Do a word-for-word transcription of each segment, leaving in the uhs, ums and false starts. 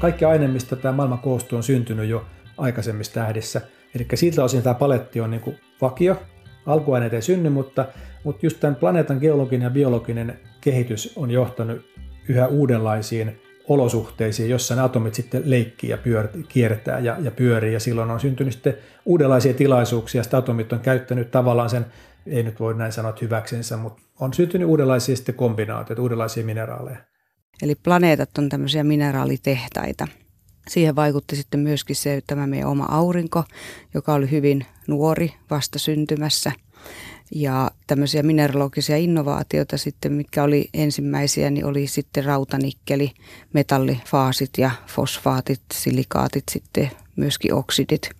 kaikki aine, mistä tämä maailma koostuu, on syntynyt jo aikaisemmissa tähdissä. Eli siltä osin tämä paletti on niin kuin vakio. Alkuaineet ei synny, mutta, mutta just tämän planeetan geologinen ja biologinen kehitys on johtanut yhä uudenlaisiin olosuhteisiin, jossa ne atomit sitten leikkii ja pyör, kiertää ja, ja pyörii, ja silloin on syntynyt sitten uudenlaisia tilaisuuksia, ja atomit on käyttänyt tavallaan sen, ei nyt voi näin sanoa hyväksensä, mutta on syntynyt uudenlaisia sitten kombinaatioita, uudenlaisia mineraaleja. Eli planeetat on tämmöisiä mineraalitehtaita. Siihen vaikutti sitten myöskin se, tämä meidän oma aurinko, joka oli hyvin nuori vasta syntymässä. Ja tämmöisiä mineralogisia innovaatioita sitten, mitkä oli ensimmäisiä, niin oli sitten rautanikkeli, metallifaasit ja fosfaatit, silikaatit, sitten myöskin oksidit.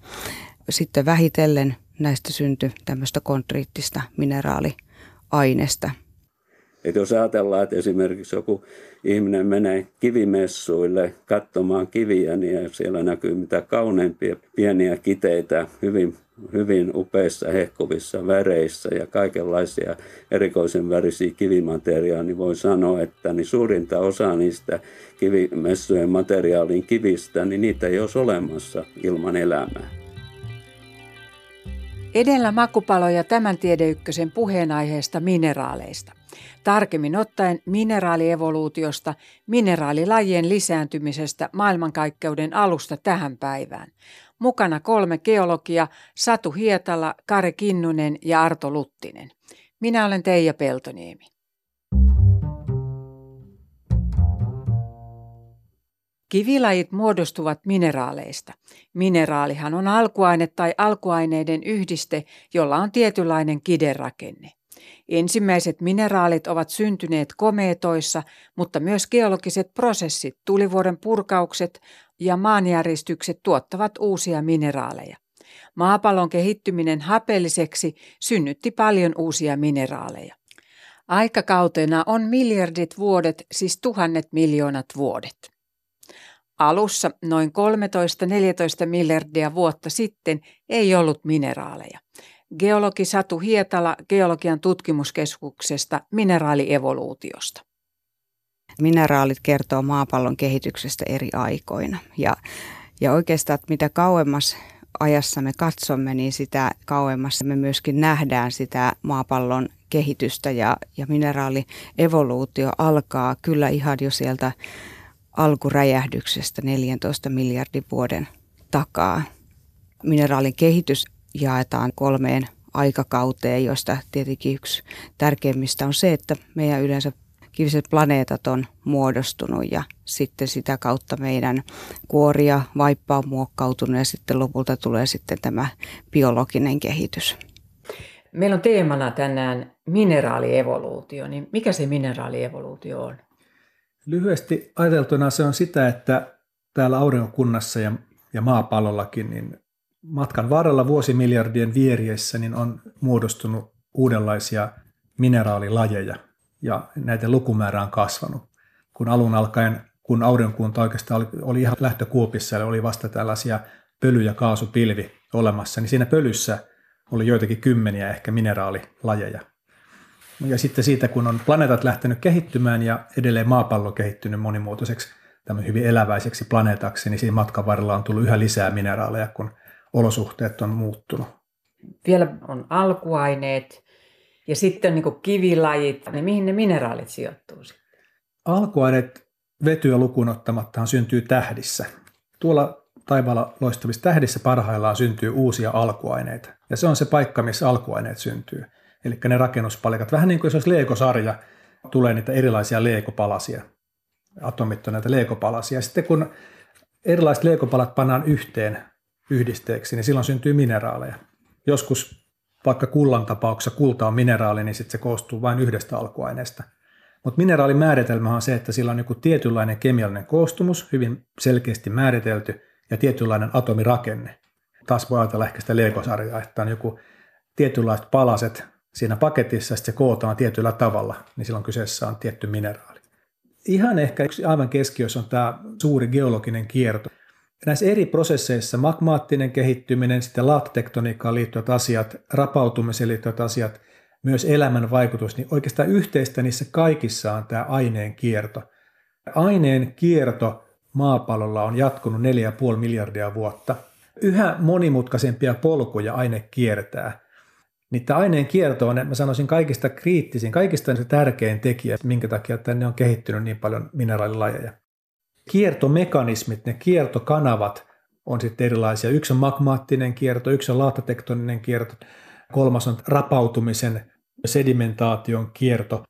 Sitten vähitellen näistä syntyi tämmöistä kontriittista mineraaliainesta. Et jos ajatellaan, että esimerkiksi joku ihminen menee kivimessuille katsomaan kiviä, niin siellä näkyy mitä kauneimpia pieniä kiteitä hyvin, hyvin upeissa hehkuvissa väreissä ja kaikenlaisia erikoisen värisiä kivimateriaaleja, niin voi sanoa, että niin suurinta osa niistä kivimessujen materiaalin kivistä, niin niitä ei olisi olemassa ilman elämää. Edellä makupaloja tämän Tiedeykkösen puheenaiheesta mineraaleista. Tarkemmin ottaen mineraalievoluutiosta, mineraalilajien lisääntymisestä maailmankaikkeuden alusta tähän päivään. Mukana kolme geologia, Satu Hietala, Kari Kinnunen ja Arto Luttinen. Minä olen Teija Peltoniemi. Kivilajit muodostuvat mineraaleista. Mineraalihan on alkuaine tai alkuaineiden yhdiste, jolla on tietynlainen kiderakenne. Ensimmäiset mineraalit ovat syntyneet komeetoissa, mutta myös geologiset prosessit, tulivuoren purkaukset ja maanjäristykset tuottavat uusia mineraaleja. Maapallon kehittyminen hapelliseksi synnytti paljon uusia mineraaleja. Aikakautena on miljardit vuodet, siis tuhannet miljoonat vuodet. Alussa noin kolmetoista neljätoista miljardia vuotta sitten ei ollut mineraaleja. Geologi Satu Hietala Geologian tutkimuskeskuksesta mineraalievoluutiosta. Mineraalit kertoo maapallon kehityksestä eri aikoina. Ja, ja oikeastaan, että mitä kauemmas ajassa me katsomme, niin sitä kauemmas me myöskin nähdään sitä maapallon kehitystä. Ja, ja mineraalievoluutio alkaa kyllä ihan jo sieltä alkuräjähdyksestä neljäntoista miljardin vuoden takaa. Mineraalin kehitys jaetaan kolmeen aikakauteen, joista tietenkin yksi tärkeimmistä on se, että meidän yleensä kiviset planeetat on muodostunut ja sitten sitä kautta meidän kuori ja vaippa on muokkautunut ja sitten lopulta tulee sitten tämä biologinen kehitys. Meillä on teemana tänään mineraalievoluutio, niin mikä se mineraalievoluutio on? Lyhyesti ajateltuna se on sitä, että täällä aurinkokunnassa ja, ja maapallollakin niin matkan varrella vuosimiljardien vieriessä niin on muodostunut uudenlaisia mineraalilajeja ja näiden lukumäärä on kasvanut. Kun alun alkaen, kun aurinkokunta oikeastaan oli, oli ihan lähtökuopissa, eli oli vasta tällaisia pöly- ja kaasupilvi olemassa, niin siinä pölyssä oli joitakin kymmeniä ehkä mineraalilajeja. Ja sitten siitä, kun on planeetat lähtenyt kehittymään ja edelleen maapallo kehittynyt monimuotoiseksi, tämmöinen hyvin eläväiseksi planeetaksi, niin siinä matkan varrella on tullut yhä lisää mineraaleja, kun olosuhteet on muuttunut. Vielä on alkuaineet ja sitten niin kuin kivilajit. Ne, mihin ne mineraalit sijoittuu sitten? Alkuaineet vetyä lukuun ottamattahan syntyy tähdissä. Tuolla taivaalla loistavissa tähdissä parhaillaan syntyy uusia alkuaineita. Ja se on se paikka, missä alkuaineet syntyy. Eli ne rakennuspalikat, vähän niin kuin jos olisi leegosarja, tulee niitä erilaisia leegopalasia. Atomit on näitä leegopalasia. Sitten kun erilaiset leegopalat pannaan yhteen yhdisteeksi, niin silloin syntyy mineraaleja. Joskus vaikka kullan tapauksessa kulta on mineraali, niin sitten se koostuu vain yhdestä alkuaineesta. Mutta mineraalimääritelmä on se, että sillä on joku tietynlainen kemiallinen koostumus, hyvin selkeästi määritelty, ja tietynlainen atomirakenne. Taas voi ajatella ehkä sitä leegosarjaa, että on joku tietynlaiset palaset siinä paketissa, ja sitten se kootaan tietyllä tavalla, niin silloin kyseessä on tietty mineraali. Ihan ehkä yksi aivan keskiössä on tämä suuri geologinen kierto. Näissä eri prosesseissa magmaattinen kehittyminen, sitten laaktektoniikkaan liittyvät asiat, rapautumiseen liittyvät asiat, myös elämän vaikutus, niin oikeastaan yhteistä niissä kaikissa on tämä aineen kierto. Aineen kierto maapallolla on jatkunut neljä pilkku viisi miljardia vuotta. Yhä monimutkaisempia polkuja aine kiertää. Niin tämä aineen kierto on, mä sanoisin, kaikista kriittisin, kaikista tärkein tekijä, minkä takia tänne on kehittynyt niin paljon mineraalilajeja. Kiertomekanismit, ne kiertokanavat on sitten erilaisia. Yksi on magmaattinen kierto, yksi on laatatektoninen kierto, kolmas on rapautumisen, sedimentaation kierto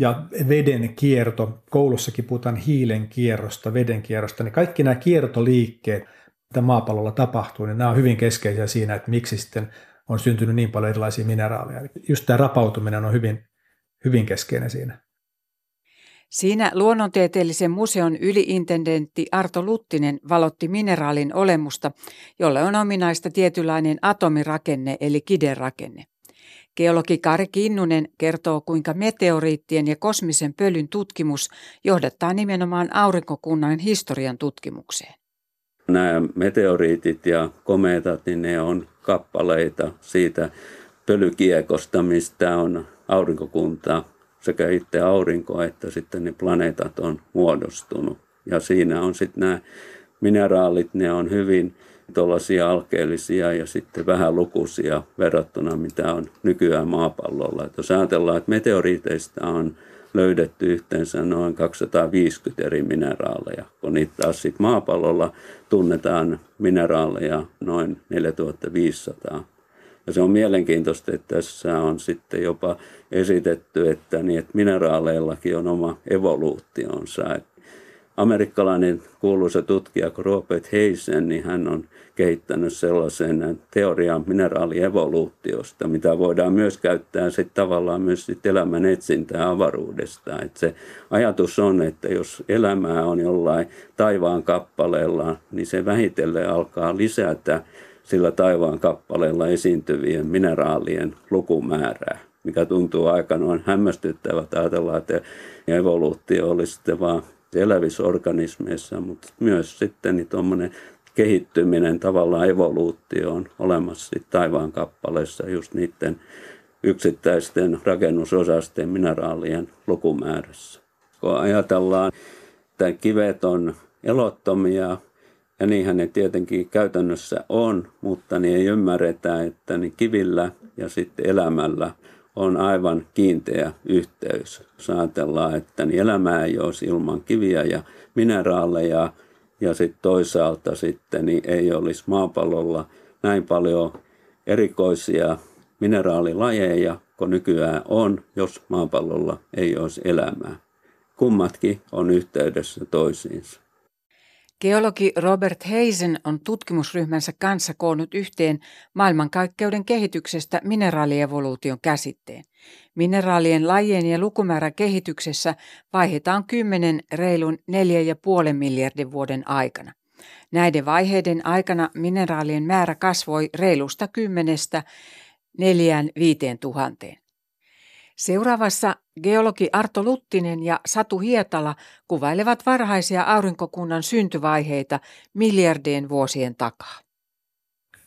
ja veden kierto. Koulussakin puhutaan hiilen kierrosta, veden kierrosta, niin kaikki nämä kiertoliikkeet, mitä maapallolla tapahtuu, niin nämä on hyvin keskeisiä siinä, että miksi sitten on syntynyt niin paljon erilaisia mineraaleja. Just tämä rapautuminen on hyvin, hyvin keskeinen siinä. Siinä luonnontieteellisen museon yliintendentti Arto Luttinen valotti mineraalin olemusta, jolle on ominaista tietynlainen atomirakenne eli kiderakenne. Geologi Kari Kinnunen kertoo, kuinka meteoriittien ja kosmisen pölyn tutkimus johdattaa nimenomaan aurinkokunnan historian tutkimukseen. Nämä meteoriitit ja komeetat, niin ne on kappaleita siitä pölykiekosta, mistä on aurinkokunta, sekä itse aurinko että sitten ne planeetat on muodostunut. Ja siinä on sitten nämä mineraalit, ne on hyvin tuollaisia alkeellisia ja sitten vähän lukuisia verrattuna mitä on nykyään maapallolla. Et jos ajatellaan, että meteoriiteista on löydetty yhteensä noin kaksisataaviisikymmentä eri mineraaleja, kun niitä taas sitten maapallolla tunnetaan mineraaleja noin neljätuhattaviisisataa. Ja se on mielenkiintoista, että tässä on sitten jopa esitetty, että, niin, että mineraaleillakin on oma evoluutionsa. Amerikkalainen kuuluisa tutkija Robert Hazen, niin hän on kehittänyt sellaisen teorian mineraalievoluutiosta, mitä voidaan myös käyttää sit tavallaan myös sit elämän etsintää avaruudesta. Et se ajatus on, että jos elämää on jollain taivaan kappaleella, niin se vähitellen alkaa lisätä sillä taivaan kappaleella esiintyvien mineraalien lukumäärää, mikä tuntuu aika noin hämmästyttävältä ajatella, että evoluutio olisi sitten vaan elävissä organismeissa, mutta myös sitten niin tuommoinen kehittyminen tavallaan evoluutio on olemassa taivaan kappaleessa just niiden yksittäisten rakennusosasten mineraalien lukumäärässä. Kun ajatellaan, että kivet on elottomia, ja niinhän ne tietenkin käytännössä on, mutta niin ei ymmärretä, että niin kivillä ja sitten elämällä on aivan kiinteä yhteys. Jos ajatellaan, että niin elämää ei olisi ilman kiviä ja mineraaleja ja sitten toisaalta sitten niin ei olisi maapallolla näin paljon erikoisia mineraalilajeja kuin nykyään on, jos maapallolla ei olisi elämää. Kummatkin on yhteydessä toisiinsa. Geologi Robert Hazen on tutkimusryhmänsä kanssa koonnut yhteen maailmankaikkeuden kehityksestä mineraalievoluution käsitteen. Mineraalien lajien ja lukumäärän kehityksessä vaiheita on kymmenen reilun neljä pilkku viisi miljardin vuoden aikana. Näiden vaiheiden aikana mineraalien määrä kasvoi reilusta kymmenestä neljään viiteen tuhanteen. Seuraavassa geologi Arto Luttinen ja Satu Hietala kuvailevat varhaisia aurinkokunnan syntyvaiheita miljardien vuosien takaa.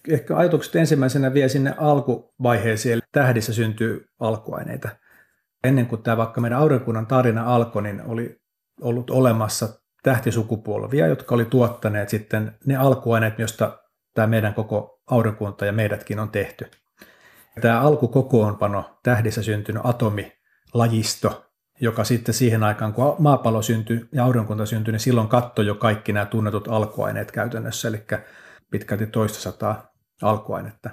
Ehkä ajatukset ensimmäisenä vie sinne alkuvaiheeseen. Tähdissä syntyy alkuaineita. Ennen kuin tämä vaikka meidän aurinkokunnan tarina alkoi, niin oli ollut olemassa tähtisukupolvia, jotka oli tuottaneet sitten ne alkuaineet, joista tämä meidän koko aurinkokunta ja meidätkin on tehty. Tämä alkukokoonpano, tähdissä syntynyt atomilajisto, joka sitten siihen aikaan, kun maapallo syntyi ja aurinkokunta syntyi, niin silloin kattoi jo kaikki nämä tunnetut alkuaineet käytännössä, eli pitkälti toista sataa alkuainetta.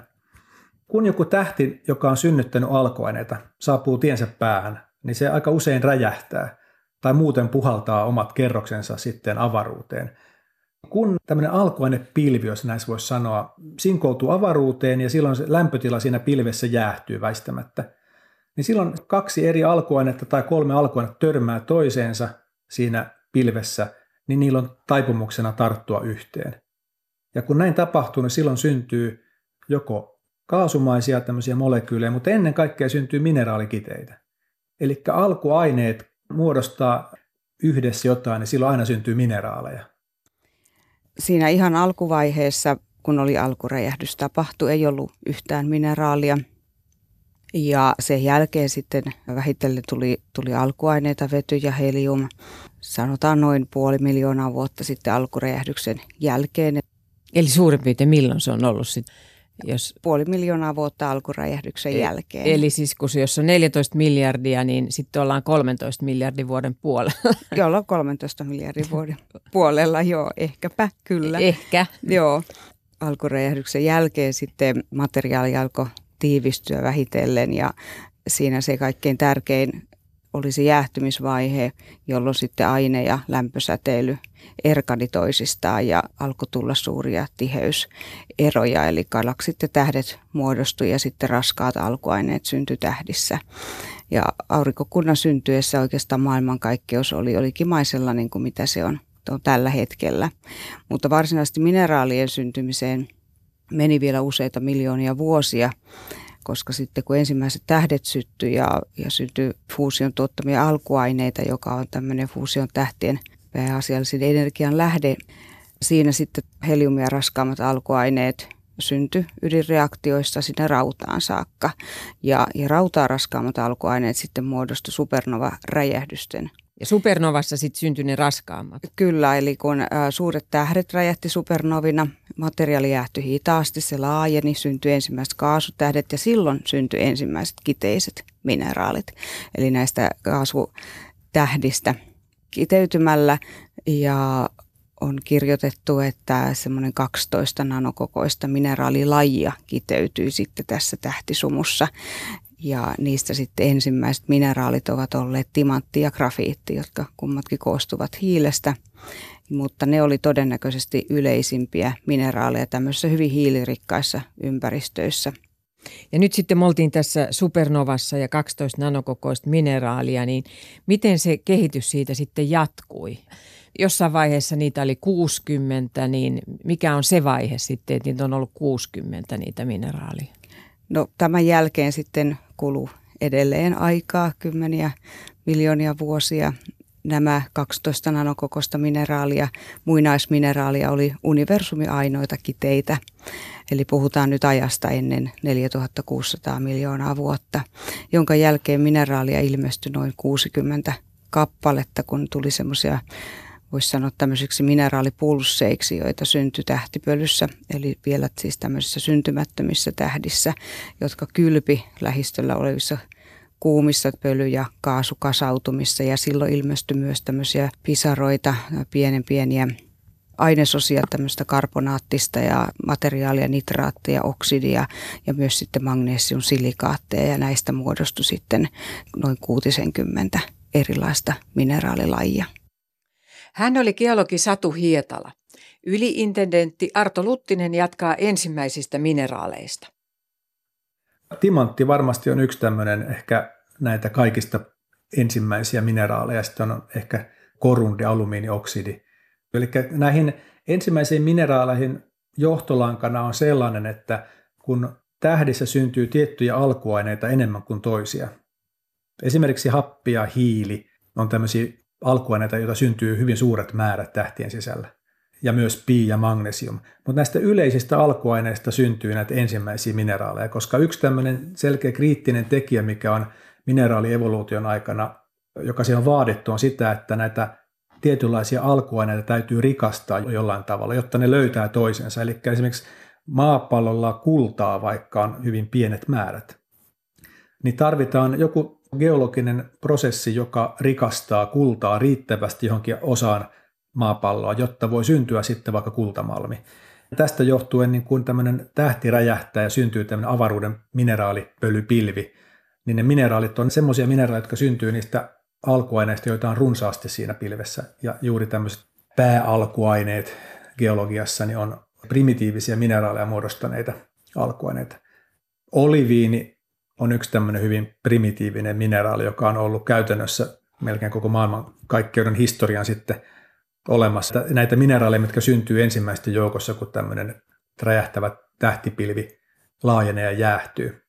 Kun joku tähti, joka on synnyttänyt alkuaineita, saapuu tiensä päähän, niin se aika usein räjähtää tai muuten puhaltaa omat kerroksensa sitten avaruuteen. Kun tämmöinen alkuainepilvi, jos näissä voisi sanoa, sinkoutuu avaruuteen ja silloin se lämpötila siinä pilvessä jäähtyy väistämättä, niin silloin kaksi eri alkuainetta tai kolme alkuainetta törmää toiseensa siinä pilvessä, niin niillä on taipumuksena tarttua yhteen. Ja kun näin tapahtuu, niin silloin syntyy joko kaasumaisia tämmöisiä molekyylejä, mutta ennen kaikkea syntyy mineraalikiteitä. Eli alkuaineet muodostaa yhdessä jotain, niin silloin aina syntyy mineraaleja. Siinä ihan alkuvaiheessa, kun oli alkuräjähdys, tapahtui, ei ollut yhtään mineraalia. Ja sen jälkeen sitten vähitellen tuli, tuli alkuaineita, vety ja helium, sanotaan noin puoli miljoonaa vuotta sitten alkuräjähdyksen jälkeen. Eli suurin piirtein milloin se on ollut sitten? Jos... Puoli miljoonaa vuotta alkuräjähdyksen e- jälkeen. Eli siis kun jos on neljätoista miljardia, niin sitten ollaan kolmentoista miljardin vuoden puolella. Jolloin kolmentoista miljardin vuoden puolella, joo, ehkäpä, kyllä. Ehkä. Joo, alkuräjähdyksen jälkeen sitten materiaali alkoi tiivistyä vähitellen ja siinä se kaikkein tärkein oli se jäähtymisvaihe, jolloin sitten aine- ja lämpösäteily erkani toisistaan ja alkoi tulla suuria tiheyseroja. Eli galaksit ja tähdet muodostui ja sitten raskaat alkuaineet syntyi tähdissä. Ja aurinkokunnan syntyessä oikeastaan maailmankaikkeus oli, oli kimaisella niin kuin mitä se on, on tällä hetkellä. Mutta varsinaisesti mineraalien syntymiseen meni vielä useita miljoonia vuosia, koska sitten kun ensimmäiset tähdet syttyi ja, ja syntyi fuusion tuottamia alkuaineita, joka on tämmöinen fuusion tähtien pääasiallisen energian lähde, siinä sitten heliumia raskaammat alkuaineet syntyi ydinreaktioissa sinne rautaan saakka. Ja, ja rautaa raskaammat alkuaineet sitten muodostui supernova-räjähdysten. Ja supernovassa sitten syntyi ne raskaammat. Kyllä, eli kun ä, suuret tähdet räjähti supernovina, materiaali jäähtyi hitaasti, se laajeni, syntyi ensimmäiset kaasutähdet ja silloin syntyi ensimmäiset kiteiset mineraalit. Eli näistä kaasutähdistä kiteytymällä ja on kirjoitettu, että semmoinen kaksitoista nanokokoista mineraalilajia kiteytyy sitten tässä tähtisumussa. Ja niistä sitten ensimmäiset mineraalit ovat olleet timantti ja grafiitti, jotka kummatkin koostuvat hiilestä, mutta ne oli todennäköisesti yleisimpiä mineraaleja tämmöisissä hyvin hiilirikkaissa ympäristöissä. Ja nyt sitten me oltiin tässä supernovassa ja kaksitoista nanokokoista mineraalia, niin miten se kehitys siitä sitten jatkui? Jossain vaiheessa niitä oli kuusikymmentä, niin mikä on se vaihe sitten, että niitä on ollut kuusikymmentä niitä mineraalia? No tämän jälkeen sitten kului edelleen aikaa, kymmeniä miljoonia vuosia. Nämä kaksitoista nanokokoista mineraalia, muinaismineraalia, oli universumin ainoita kiteitä. Eli puhutaan nyt ajasta ennen neljätuhattakuusisataa miljoonaa vuotta, jonka jälkeen mineraalia ilmestyi noin kuusikymmentä kappaletta, kun tuli semmoisia, voisi sanoa tämmöisiksi mineraalipulsseiksi, joita syntyi tähtipölyssä, eli vielä siis tämmöisissä syntymättömissä tähdissä, jotka kylpi lähistöllä olevissa kuumissa pöly- ja kaasukasautumissa. Ja silloin ilmestyi myös tämmöisiä pisaroita, pienen pieniä ainesosia, tämmöistä karbonaattista ja materiaalia, nitraatteja, oksidia ja myös sitten magneesium silikaatteja. Ja näistä muodostui sitten noin kuutisenkymmentä erilaista mineraalilajia. Hän oli geologi Satu Hietala. Yliintendentti Arto Luttinen jatkaa ensimmäisistä mineraaleista. Timantti varmasti on yksi tämmöinen ehkä näitä kaikista ensimmäisiä mineraaleja. Sitten on ehkä korundi, alumiinioksidi. Eli näihin ensimmäisiin mineraaleihin johtolankana on sellainen, että kun tähdissä syntyy tiettyjä alkuaineita enemmän kuin toisia. Esimerkiksi happi ja hiili on tämmöisiä alkuaineita, joita syntyy hyvin suuret määrät tähtien sisällä, ja myös pi ja magnesium. Mutta näistä yleisistä alkuaineista syntyy näitä ensimmäisiä mineraaleja, koska yksi tämmöinen selkeä kriittinen tekijä, mikä on mineraalievoluution aikana, joka siellä on vaadittu, on sitä, että näitä tietynlaisia alkuaineita täytyy rikastaa jollain tavalla, jotta ne löytää toisensa. Eli esimerkiksi maapallolla kultaa, vaikka on hyvin pienet määrät, niin tarvitaan joku geologinen prosessi, joka rikastaa kultaa riittävästi johonkin osaan maapalloa, jotta voi syntyä sitten vaikka kultamalmi. Tästä johtuen, niin kun tämmöinen tähti räjähtää ja syntyy tämmöinen avaruuden mineraalipölypilvi, niin ne mineraalit on semmoisia mineraaleja, jotka syntyy niistä alkuaineista, joita on runsaasti siinä pilvessä. Ja juuri tämmöiset pääalkuaineet geologiassa niin on primitiivisiä mineraaleja muodostaneita alkuaineita. Oliviini on yksi tämmöinen hyvin primitiivinen mineraali, joka on ollut käytännössä melkein koko maailmankaikkeuden historian sitten olemassa. Näitä mineraaleja, mitkä syntyy ensimmäisten joukossa, kun tämmöinen räjähtävä tähtipilvi laajenee ja jäähtyy.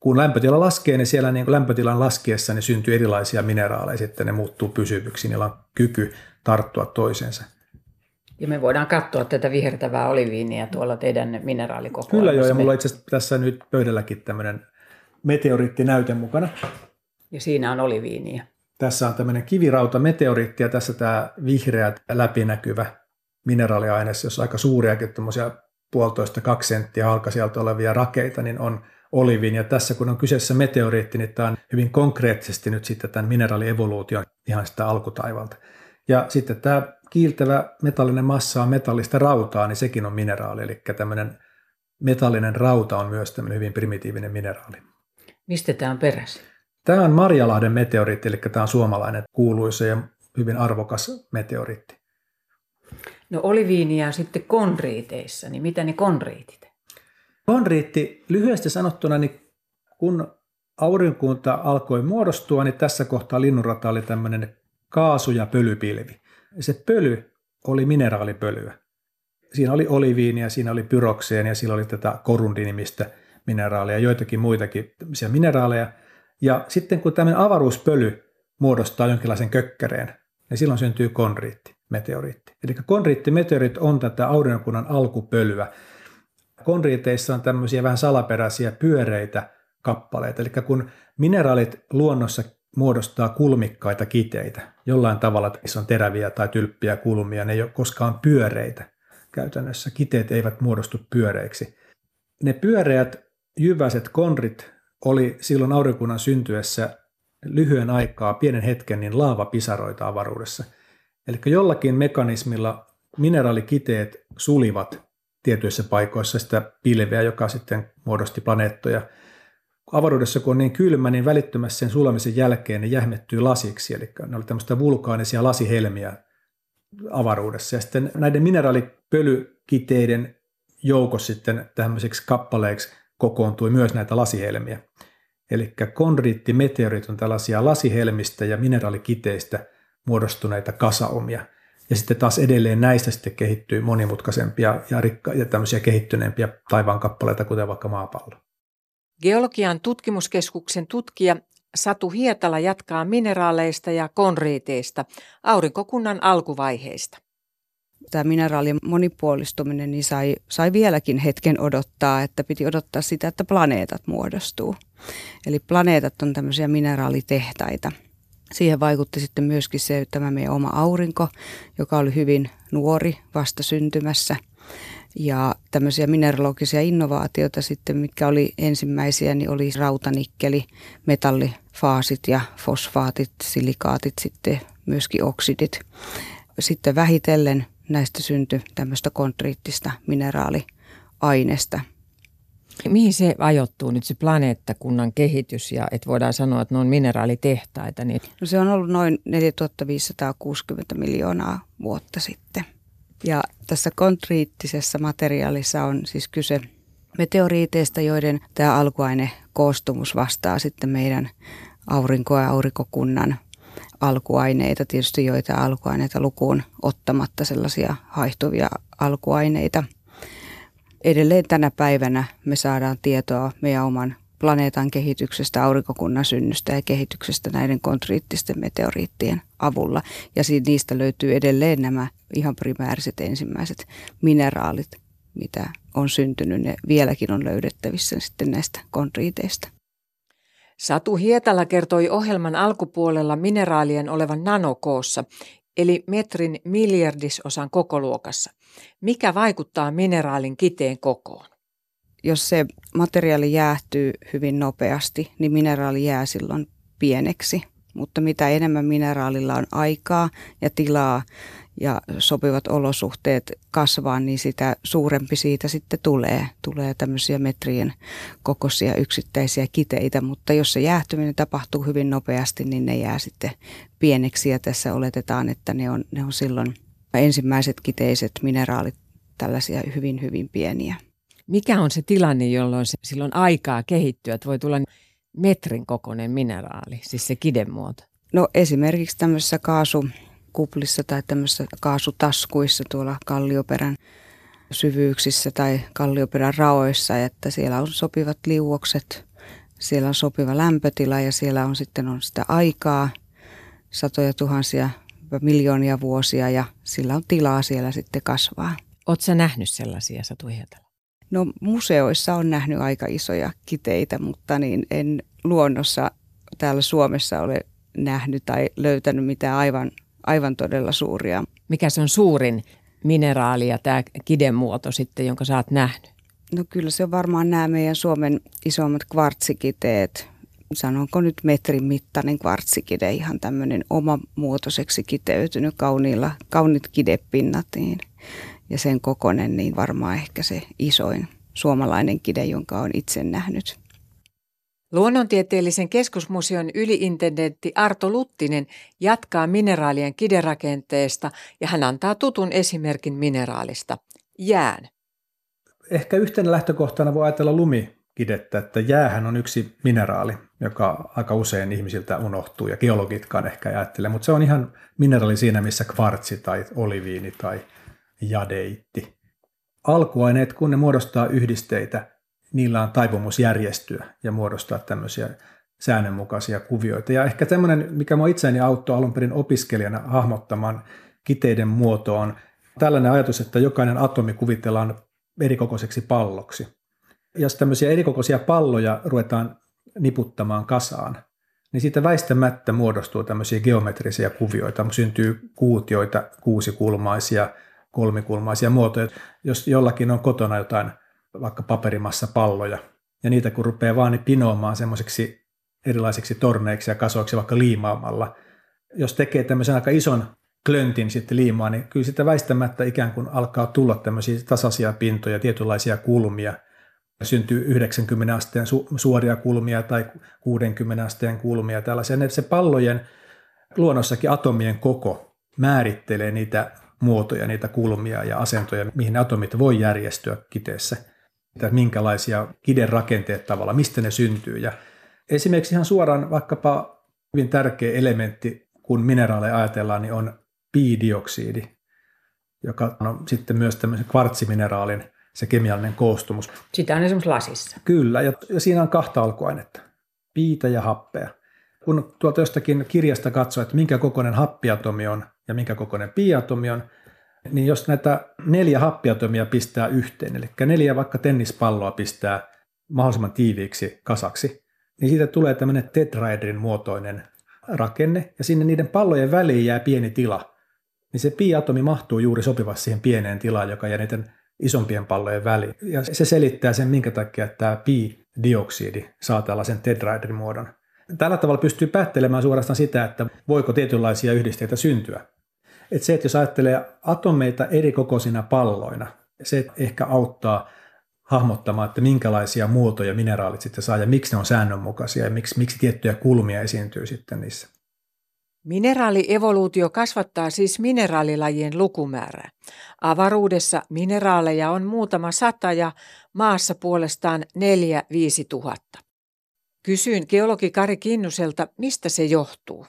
Kun lämpötila laskee, niin siellä niin lämpötilan laskiessa niin syntyy erilaisia mineraaleja, sitten ne muuttuu pysyviksi, niillä on kyky tarttua toisensa. Ja me voidaan katsoa tätä vihertävää oliviinia tuolla teidän mineraalikokoelmassa. Kyllä joo, ja mulla on itse asiassa tässä nyt pöydälläkin tämmöinen meteoriittinäyte mukana. Ja siinä on oliviinia. Tässä on tämmöinen kivirauta-meteoriitti ja tässä tämä vihreä läpinäkyvä mineraaliaines, jos aika suuriakin tuommoisia puolitoista kaksi senttiä halka sieltä olevia rakeita, niin on oliviin. Ja tässä kun on kyseessä meteoriitti, niin tämä on hyvin konkreettisesti nyt sitten tämän mineraalievoluution ihan sitä alkutaivalta. Ja sitten tämä kiiltävä metallinen massa on metallista rautaa, niin sekin on mineraali. Eli tämmöinen metallinen rauta on myös tämmöinen hyvin primitiivinen mineraali. Mistä tämä on peräisin? Tämä on Marjalahden meteoriitti, eli tämä on suomalainen kuuluisa ja hyvin arvokas meteoriitti. No oliviinia on sitten konriiteissä, niin mitä ne konriitit? Konriitti, lyhyesti sanottuna, niin kun aurinkokunta alkoi muodostua, niin tässä kohtaa linnunrata oli tämmöinen kaasu- ja pölypilvi. Se pöly oli mineraalipölyä. Siinä oli oliviinia, siinä oli pyroksenia, siinä oli tätä korundinimistä mineraalia ja joitakin muitakin mineraaleja. Ja sitten kun tämmöinen avaruuspöly muodostaa jonkinlaisen kökkäreen, niin silloin syntyy konriitti, meteoriitti. Eli konriittimeteoriit on tätä aurinkokunnan alkupölyä. Konriiteissa on tämmöisiä vähän salaperäisiä pyöreitä kappaleita, eli kun mineraalit luonnossa muodostaa kulmikkaita kiteitä, jollain tavalla niissä on teräviä tai tylppiä kulmia, ne ei ole koskaan pyöreitä. Käytännössä kiteet eivät muodostu pyöreiksi. Ne pyöreät jyväiset konrit oli silloin aurinkokunnan syntyessä lyhyen aikaa, pienen hetken, niin laavapisaroita avaruudessa. Eli jollakin mekanismilla mineraalikiteet sulivat tietyissä paikoissa sitä pilveä, joka sitten muodosti planeettoja. Avaruudessa kun on niin kylmä, niin välittömästi sen sulamisen jälkeen ne jähmettyy lasiksi, eli ne oli tämmöistä vulkaanisia lasihelmiä avaruudessa. Ja sitten näiden mineraalipölykiteiden joukossa sitten tämmöiseksi kappaleiksi kokoontui myös näitä lasihelmiä. Eli konriittimeteorit on tällaisia lasihelmistä ja mineraalikiteistä muodostuneita kasaumia. Ja sitten taas edelleen näistä sitten kehittyy monimutkaisempia ja, rikka- ja tämmöisiä kehittyneempiä taivaankappaleita, kuten vaikka maapallo. Geologian tutkimuskeskuksen tutkija Satu Hietala jatkaa mineraaleista ja konriiteista, aurinkokunnan alkuvaiheista. Tämä mineraalien monipuolistuminen niin sai, sai vieläkin hetken odottaa, että piti odottaa sitä, että planeetat muodostuu. Eli planeetat on tämmöisiä mineraalitehtaita. Siihen vaikutti sitten myöskin se, että tämä meidän oma aurinko, joka oli hyvin nuori vasta syntymässä. Ja tämmöisiä mineralogisia innovaatioita sitten, mitkä oli ensimmäisiä, niin oli rautanikkeli, metallifaasit ja fosfaatit, silikaatit, sitten myöskin oksidit. Sitten vähitellen näistä syntyi tämmöistä kontriittista mineraaliainesta. Mihin se ajoittuu nyt se planeettakunnan kehitys ja että voidaan sanoa, että ne on mineraalitehtaita? Niin... No se on ollut noin neljätuhatta viisisataakuusikymmentä miljoonaa vuotta sitten. Ja tässä kontriittisessa materiaalissa on siis kyse meteoriiteista, joiden tämä alkuaine koostumus vastaa sitten meidän aurinkoa ja aurinkokunnan alkuaineita. Tietysti joita alkuaineita lukuun ottamatta sellaisia haihtuvia alkuaineita. Edelleen tänä päivänä me saadaan tietoa meidän oman planeetan kehityksestä, aurinkokunnan synnystä ja kehityksestä näiden kontriittisten meteoriittien avulla. Ja niistä löytyy edelleen nämä ihan primääriset ensimmäiset mineraalit, mitä on syntynyt. Ne vieläkin on löydettävissä sitten näistä kontriiteista. Satu Hietala kertoi ohjelman alkupuolella mineraalien olevan nanokoossa, eli metrin miljardisosan kokoluokassa. Mikä vaikuttaa mineraalin kiteen kokoon? Jos se materiaali jäähtyy hyvin nopeasti, niin mineraali jää silloin pieneksi. Mutta mitä enemmän mineraalilla on aikaa ja tilaa ja sopivat olosuhteet kasvaa, niin sitä suurempi siitä sitten tulee. Tulee tämmöisiä metrien kokoisia yksittäisiä kiteitä, mutta jos se jäähtyminen tapahtuu hyvin nopeasti, niin ne jää sitten pieneksi. Ja tässä oletetaan, että ne on, ne on silloin ensimmäiset kiteiset mineraalit, tällaisia hyvin, hyvin pieniä. Mikä on se tilanne, jolloin se, silloin aikaa kehittyä, että voi tulla metrin kokoinen mineraali, siis se kidemuoto? No esimerkiksi tämmöisessä kaasukuplissa tai tämmöisessä kaasutaskuissa tuolla kallioperän syvyyksissä tai kallioperän raoissa, että siellä on sopivat liuokset, siellä on sopiva lämpötila ja siellä on sitten on sitä aikaa, satoja tuhansia, miljoonia vuosia ja sillä on tilaa siellä sitten kasvaa. Oletko sä nähnyt sellaisia, Satu Hietala? No museoissa on nähnyt aika isoja kiteitä, mutta niin en luonnossa täällä Suomessa ole nähnyt tai löytänyt mitään aivan, aivan todella suuria. Mikä se on suurin mineraali ja tämä kidemuoto sitten, jonka sä oot nähnyt? No kyllä se on varmaan nämä meidän Suomen isommat kvartsikiteet. Sanonko nyt metrin mittainen kvartsikide, ihan tämmöinen omamuotoiseksi kiteytynyt kauniilla, kaunit kidepinnat niin, ja sen kokoinen, niin varmaan ehkä se isoin suomalainen kide, jonka olen itse nähnyt. Luonnontieteellisen keskusmuseon yliintendentti Arto Luttinen jatkaa mineraalien kiderakenteesta ja hän antaa tutun esimerkin mineraalista, jään. Ehkä yhtenä lähtökohtana voi ajatella lumikidettä, että jäähän on yksi mineraali, joka aika usein ihmisiltä unohtuu ja geologitkaan ehkä ajattelee, mutta se on ihan mineraali siinä, missä kvartsi tai oliviini tai jadeitti. Alkuaineet, kun ne muodostaa yhdisteitä, niillä on taipumus järjestyä ja muodostaa tämmöisiä säännönmukaisia kuvioita. Ja ehkä tämmöinen, mikä minua itseäni auttoi alun perin opiskelijana hahmottamaan kiteiden muotoa, on tällainen ajatus, että jokainen atomi kuvitellaan erikokoiseksi palloksi. Jos tämmöisiä erikokoisia palloja ruvetaan niputtamaan kasaan, niin siitä väistämättä muodostuu tämmöisiä geometrisiä kuvioita. Syntyy kuutioita, kuusikulmaisia, kolmikulmaisia muotoja. Jos jollakin on kotona jotain vaikka paperimassapalloja, ja niitä kun rupeaa vaan niin pinoamaan semmoiseksi erilaisiksi torneiksi ja kasoiksi vaikka liimaamalla. Jos tekee tämmöisen aika ison klöntin sitten liimaa, niin kyllä sitä väistämättä ikään kuin alkaa tulla tämmöisiä tasaisia pintoja, tietynlaisia kulmia. Syntyy yhdeksänkymmentä asteen su- suoria kulmia tai kuudenkymmenen asteen kulmia, tällaisia. Se pallojen luonnossakin atomien koko määrittelee niitä muotoja, niitä kulmia ja asentoja, mihin atomit voi järjestyä kiteessä. Että minkälaisia kiderakenteet tavalla, mistä ne syntyy. Ja esimerkiksi ihan suoraan vaikkapa hyvin tärkeä elementti, kun mineraaleja ajatellaan, niin on piidioksidi, joka on sitten myös tämmöisen kvartsimineraalin se kemiallinen koostumus. Sitä on esimerkiksi lasissa. Kyllä, ja siinä on kahta alkuainetta, piitä ja happea. Kun tuolta jostakin kirjasta katsoo, että minkä kokoinen happiatomi on ja minkä kokoinen piiatomi on, niin jos näitä neljä happiatomia pistää yhteen, eli neljä vaikka tennispalloa pistää mahdollisimman tiiviiksi kasaksi, niin siitä tulee tämmöinen tetraedrin muotoinen rakenne, ja sinne niiden pallojen väliin jää pieni tila. Niin se piiatomi mahtuu juuri sopivasti siihen pieneen tilaan, joka jää niiden isompien pallojen väliin. Ja se selittää sen, minkä takia tämä pi-dioksidi saa tällaisen tetraedrin muodon. Tällä tavalla pystyy päättelemään suorastaan sitä, että voiko tietynlaisia yhdisteitä syntyä. Että se, että jos ajattelee atomeita eri kokoisina palloina, se ehkä auttaa hahmottamaan, että minkälaisia muotoja mineraalit sitten saa ja miksi ne on säännönmukaisia ja miksi, miksi tiettyjä kulmia esiintyy sitten niissä. Mineraalievoluutio kasvattaa siis mineraalilajien lukumäärää. Avaruudessa mineraaleja on muutama sata ja maassa puolestaan neljä viisi tuhatta. Kysyin geologi Kari Kinnuselta, mistä se johtuu?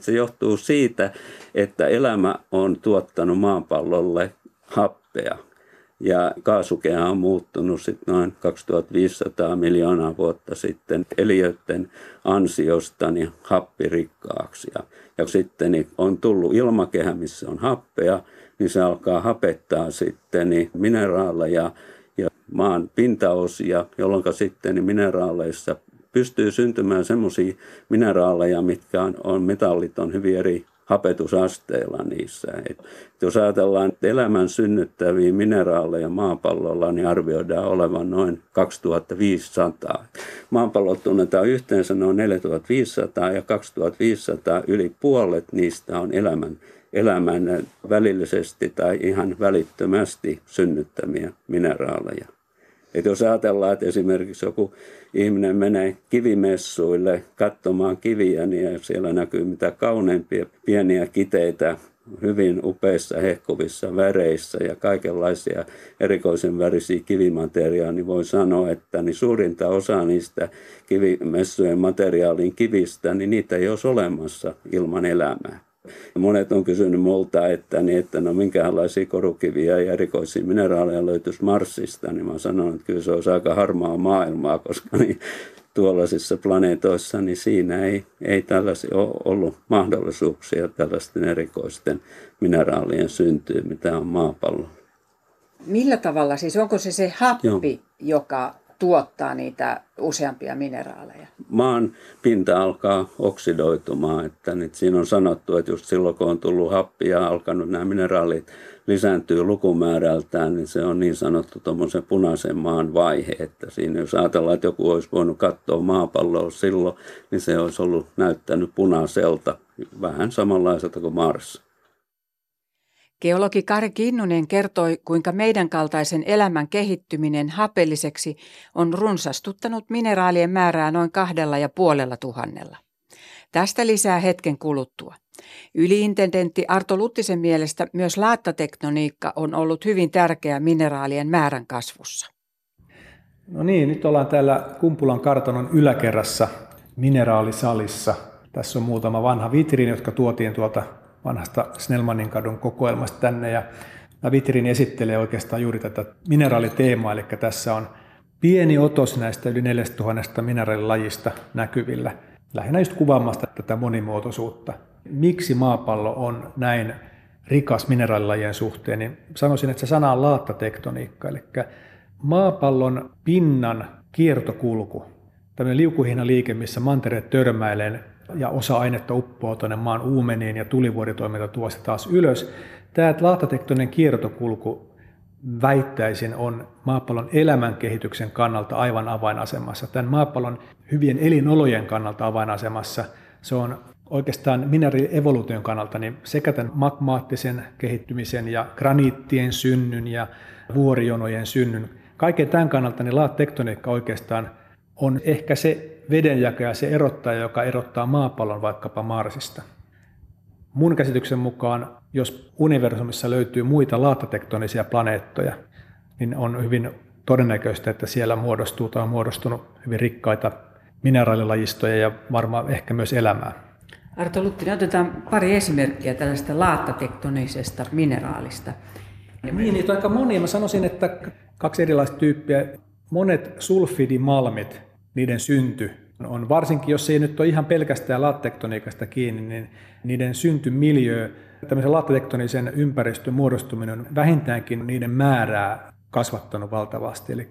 Se johtuu siitä, että elämä on tuottanut maapallolle happea ja kaasukehä on muuttunut sitten noin kaksituhattaviisisataa miljoonaa vuotta sitten eliöiden ansiosta niin happirikkaaksi. Ja sitten niin on tullut ilmakehä, missä on happea, niin se alkaa hapettaa sitten niin mineraaleja ja maan pintaosia, jolloin sitten niin mineraaleissa pystyy syntymään semmoisia mineraaleja, mitkä on, on metallit on hyvin eri hapetusasteilla niissä. Et jos ajatellaan elämän synnyttäviä mineraaleja maapallolla, niin arvioidaan olevan noin kaksituhattaviisisataa. Maapallo tunnetaan yhteensä noin neljätuhattaviisisataa ja kaksituhattaviisisataa yli puolet niistä on elämän, elämän välillisesti tai ihan välittömästi synnyttämiä mineraaleja. Että jos ajatellaan, että esimerkiksi joku ihminen menee kivimessuille katsomaan kiviä, niin siellä näkyy mitä kauneimpia pieniä kiteitä hyvin upeissa hehkuvissa väreissä ja kaikenlaisia erikoisen värisiä kivimateriaaleja, niin voi sanoa, että niin suurinta osa niistä kivimessujen materiaalin kivistä, niin niitä ei olisi olemassa ilman elämää. Monet on kysynyt multa, että, niin, että no minkälaisia korukiviä ja erikoisia mineraaleja löytyisi Marsista, niin mä sanon, että kyllä se olisi aika harmaa maailmaa, koska niin, tuollaisissa planeetoissa niin siinä ei, ei tällaisia ole ollut mahdollisuuksia tällaisten erikoisten mineraalien syntyyn, mitä on maapallo. Millä tavalla siis? Onko se se happi, Joo. joka tuottaa niitä useampia mineraaleja? Maan pinta alkaa oksidoitumaan. Että nyt siinä on sanottu, että just silloin kun on tullut happia ja alkanut nämä mineraalit lisääntyy lukumäärältään, niin se on niin sanottu tuommoisen punaisen maan vaihe. Että siinä jos ajatellaan, että joku olisi voinut katsoa maapalloa silloin, niin se olisi ollut näyttänyt punaiselta, vähän samanlaiselta kuin Mars. Geologi Kari Kinnunen kertoi, kuinka meidän kaltaisen elämän kehittyminen hapelliseksi on runsastuttanut mineraalien määrää noin kahdella ja puolella tuhannella. Tästä lisää hetken kuluttua. Yliintendentti Arto Luttisen mielestä myös laattatektoniikka on ollut hyvin tärkeä mineraalien määrän kasvussa. No niin, nyt ollaan täällä Kumpulan kartanon yläkerrassa mineraalisalissa. Tässä on muutama vanha vitriini, jotka tuotiin tuolta vanhasta Snellmanin kadun kokoelmasta tänne, ja tämä vitriini esittelee oikeastaan juuri tätä mineraaliteemaa, eli tässä on pieni otos näistä yli neljätuhatta mineraalilajista näkyvillä, lähinnä just kuvaamasta tätä monimuotoisuutta. Miksi maapallo on näin rikas mineraalilajien suhteen, niin sanoisin, että se sana on laattatektoniikka, eli maapallon pinnan kiertokulku, tämmöinen liukuhihnaliike, missä mantereet törmäilee, ja osa ainetta uppoaa tuonne maan uumeniin ja tulivuoritoiminta tuo sitä taas ylös. Tämä laattatektoninen kiertokulku, väittäisin, on maapallon elämänkehityksen kannalta aivan avainasemassa. Tämän maapallon hyvien elinolojen kannalta avainasemassa. Se on oikeastaan mineraalievoluution kannalta niin sekä tämän magmaattisen kehittymisen ja graniittien synnyn ja vuorijonojen synnyn. Kaiken tämän kannalta niin laattatektoniikka oikeastaan on ehkä se vedenjakaja, se erottaja, joka erottaa maapallon vaikkapa Marsista. Mun käsityksen mukaan, jos universumissa löytyy muita laattatektonisia planeettoja, niin on hyvin todennäköistä, että siellä muodostuu tai on muodostunut hyvin rikkaita mineraalilajistoja ja varmaan ehkä myös elämää. Arto Luttinen, otetaan pari esimerkkiä tällaista laattatektonisesta mineraalista. Niin, niitä on aika monia. Mä sanoisin, että kaksi erilaista tyyppiä. Monet sulfidimalmit, niiden synty on, varsinkin jos ei nyt ole ihan pelkästään laattatektoniikasta kiinni, niin niiden syntymiljöö, tämmöisen laattatektonisen ympäristön muodostuminen on vähintäänkin niiden määrää kasvattanut valtavasti. Eli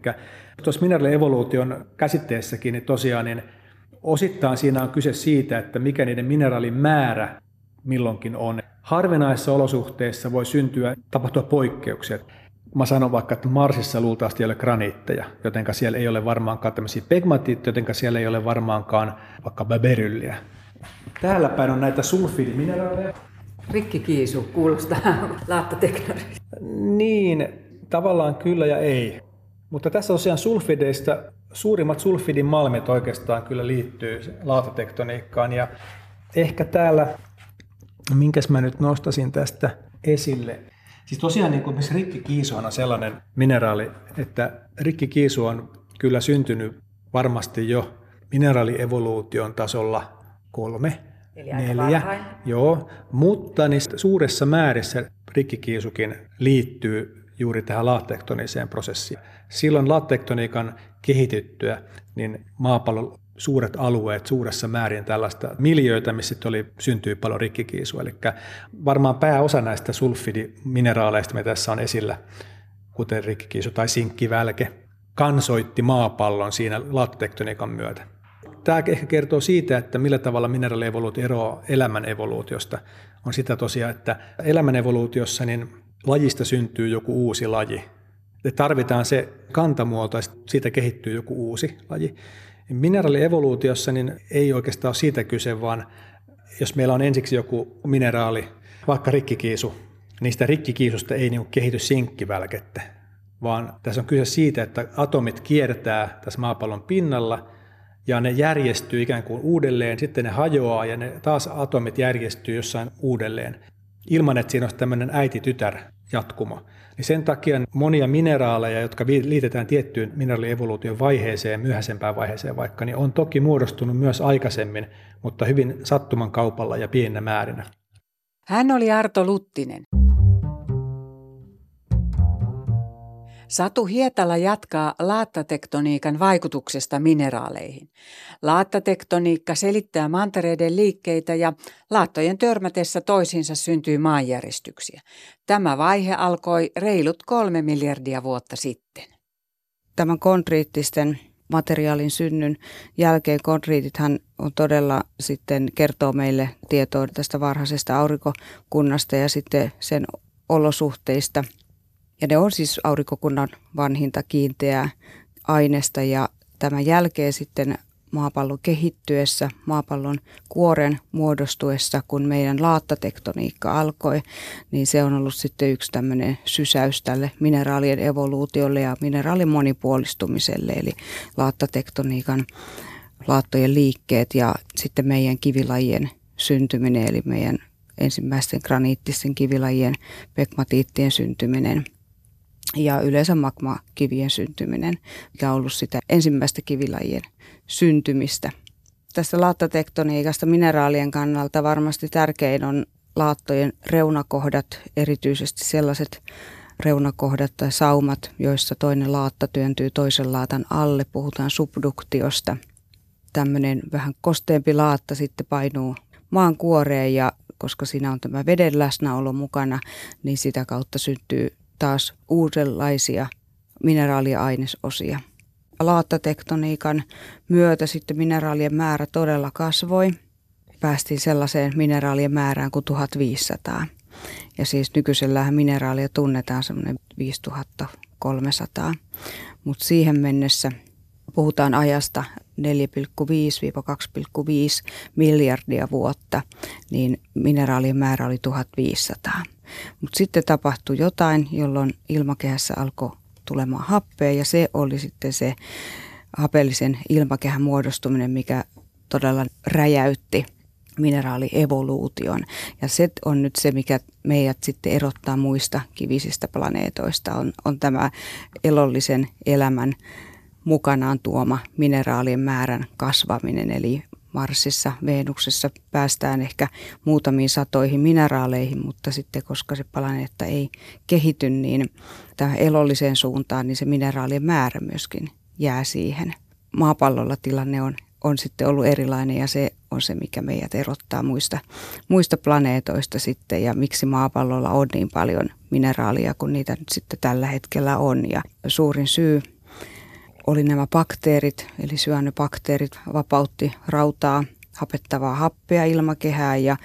tuossa mineraalievoluution käsitteessäkin niin tosiaan niin osittain siinä on kyse siitä, että mikä niiden mineraalin määrä milloinkin on. Harvinaisissa olosuhteissa voi syntyä, tapahtua poikkeuksia. Mä sanon vaikka, että Marsissa luultavasti ei ole graniitteja, jotenka siellä ei ole varmaankaan tämmöisiä pegmatiitteja, jotenka siellä ei ole varmaankaan vaikka bäberylliä. Täällä päin on näitä sulfidimineraaleja. Rikkikiisu kuulostaa laattateknologiasta. Niin, tavallaan kyllä ja ei. Mutta tässä tosiaan sulfideista suurimmat sulfidimalmit oikeastaan kyllä liittyy laattatektoniikkaan. Ja ehkä täällä, minkäs mä nyt nostasin tästä esille. Siis tosiaan niin kuin rikkikiisu on sellainen mineraali, että rikkikiisu on kyllä syntynyt varmasti jo mineraalievoluution tasolla kolme, Eli neljä, joo, mutta niistä suuressa määrissä rikkikiisukin liittyy juuri tähän laattatektoniseen prosessiin. Silloin laattatektoniikan kehityttyä niin maapallon suuret alueet suuressa määrin tällaista miljöitä, missä oli, syntyy paljon rikkikiisua. Eli varmaan pääosa näistä sulfidimineraaleista, mitä tässä on esillä, kuten rikkikiisu tai sinkkivälke, kansoitti maapallon siinä laattatektoniikan myötä. Tämä ehkä kertoo siitä, että millä tavalla mineraalievoluutio eroaa elämän evoluutiosta. On sitä tosiaan, että elämän evoluutiossa niin lajista syntyy joku uusi laji. Me tarvitaan se kantamuoto ja siitä kehittyy joku uusi laji. Mineraalievoluutiossa niin ei oikeastaan ole siitä kyse, vaan jos meillä on ensiksi joku mineraali, vaikka rikkikiisu, niin sitä rikkikiisusta ei niin kuin kehity sinkkivälkettä, vaan tässä on kyse siitä, että atomit kiertää tässä maapallon pinnalla ja ne järjestyy ikään kuin uudelleen, sitten ne hajoaa ja ne taas atomit järjestyy jossain uudelleen, ilman että siinä olisi tämmöinen äiti-tytär-jatkuma. Niin sen takia monia mineraaleja, jotka liitetään tiettyyn mineraalievoluution vaiheeseen, myöhäisempään vaiheeseen vaikka, niin on toki muodostunut myös aikaisemmin, mutta hyvin sattuman kaupalla ja pienenä määrinä. Hän oli Arto Luttinen. Satu Hietala jatkaa laattatektoniikan vaikutuksesta mineraaleihin. Laattatektoniikka selittää mantereiden liikkeitä ja laattojen törmätessä toisiinsa syntyy maanjäristyksiä. Tämä vaihe alkoi reilut kolme miljardia vuotta sitten. Tämän kondriittisten materiaalin synnyn jälkeen kondriitithan on todella sitten kertoo meille tietoa tästä varhaisesta aurinkokunnasta ja sitten sen olosuhteista. Ja ne on siis aurinkokunnan vanhinta kiinteää aineesta ja tämän jälkeen sitten maapallon kehittyessä, maapallon kuoren muodostuessa, kun meidän laattatektoniikka alkoi, niin se on ollut sitten yksi tämmöinen sysäys tälle mineraalien evoluutiolle ja mineraalin monipuolistumiselle, eli laattatektoniikan laattojen liikkeet ja sitten meidän kivilajien syntyminen, eli meidän ensimmäisten graniittisten kivilajien, pegmatiittien syntyminen. Ja yleensä magmakivien syntyminen, mikä on ollut sitä ensimmäistä kivilajien syntymistä. Tästä laattatektoniikasta mineraalien kannalta varmasti tärkein on laattojen reunakohdat, erityisesti sellaiset reunakohdat tai saumat, joissa toinen laatta työntyy toisen laatan alle. Puhutaan subduktiosta. Tämmöinen vähän kosteempi laatta sitten painuu maan kuoreen ja koska siinä on tämä veden läsnäolo mukana, niin sitä kautta syntyy taas uudenlaisia mineraaliainesosia. Laattatektoniikan myötä sitten mineraalien määrä todella kasvoi. Päästiin sellaiseen mineraalien määrään kuin tuhatviisisataa. Ja siis nykyisellään mineraalia tunnetaan semmoinen viisituhattakolmesataa. Mutta siihen mennessä puhutaan ajasta neljä pilkku viisi kaksi pilkku viisi miljardia vuotta, niin mineraalien määrä oli tuhatviisisataa. Mutta sitten tapahtui jotain, jolloin ilmakehässä alkoi tulemaan happea ja se oli sitten se hapellisen ilmakehän muodostuminen, mikä todella räjäytti mineraalievoluution. Ja se on nyt se, mikä meidät sitten erottaa muista kivisistä planeetoista, on, on tämä elollisen elämän mukanaan tuoma mineraalien määrän kasvaminen, eli Marsissa, Venuksessa päästään ehkä muutamiin satoihin mineraaleihin, mutta sitten koska se planeetta ei kehity niin tähän elolliseen suuntaan, niin se mineraalien määrä myöskin jää siihen. Maapallolla tilanne on, on sitten ollut erilainen ja se on se, mikä meidät erottaa muista, muista planeetoista sitten ja miksi maapallolla on niin paljon mineraalia, kun niitä nyt sitten tällä hetkellä on ja suurin syy oli nämä bakteerit, eli syönöbakteerit vapautti rautaa, hapettavaa happea ilmakehään ja,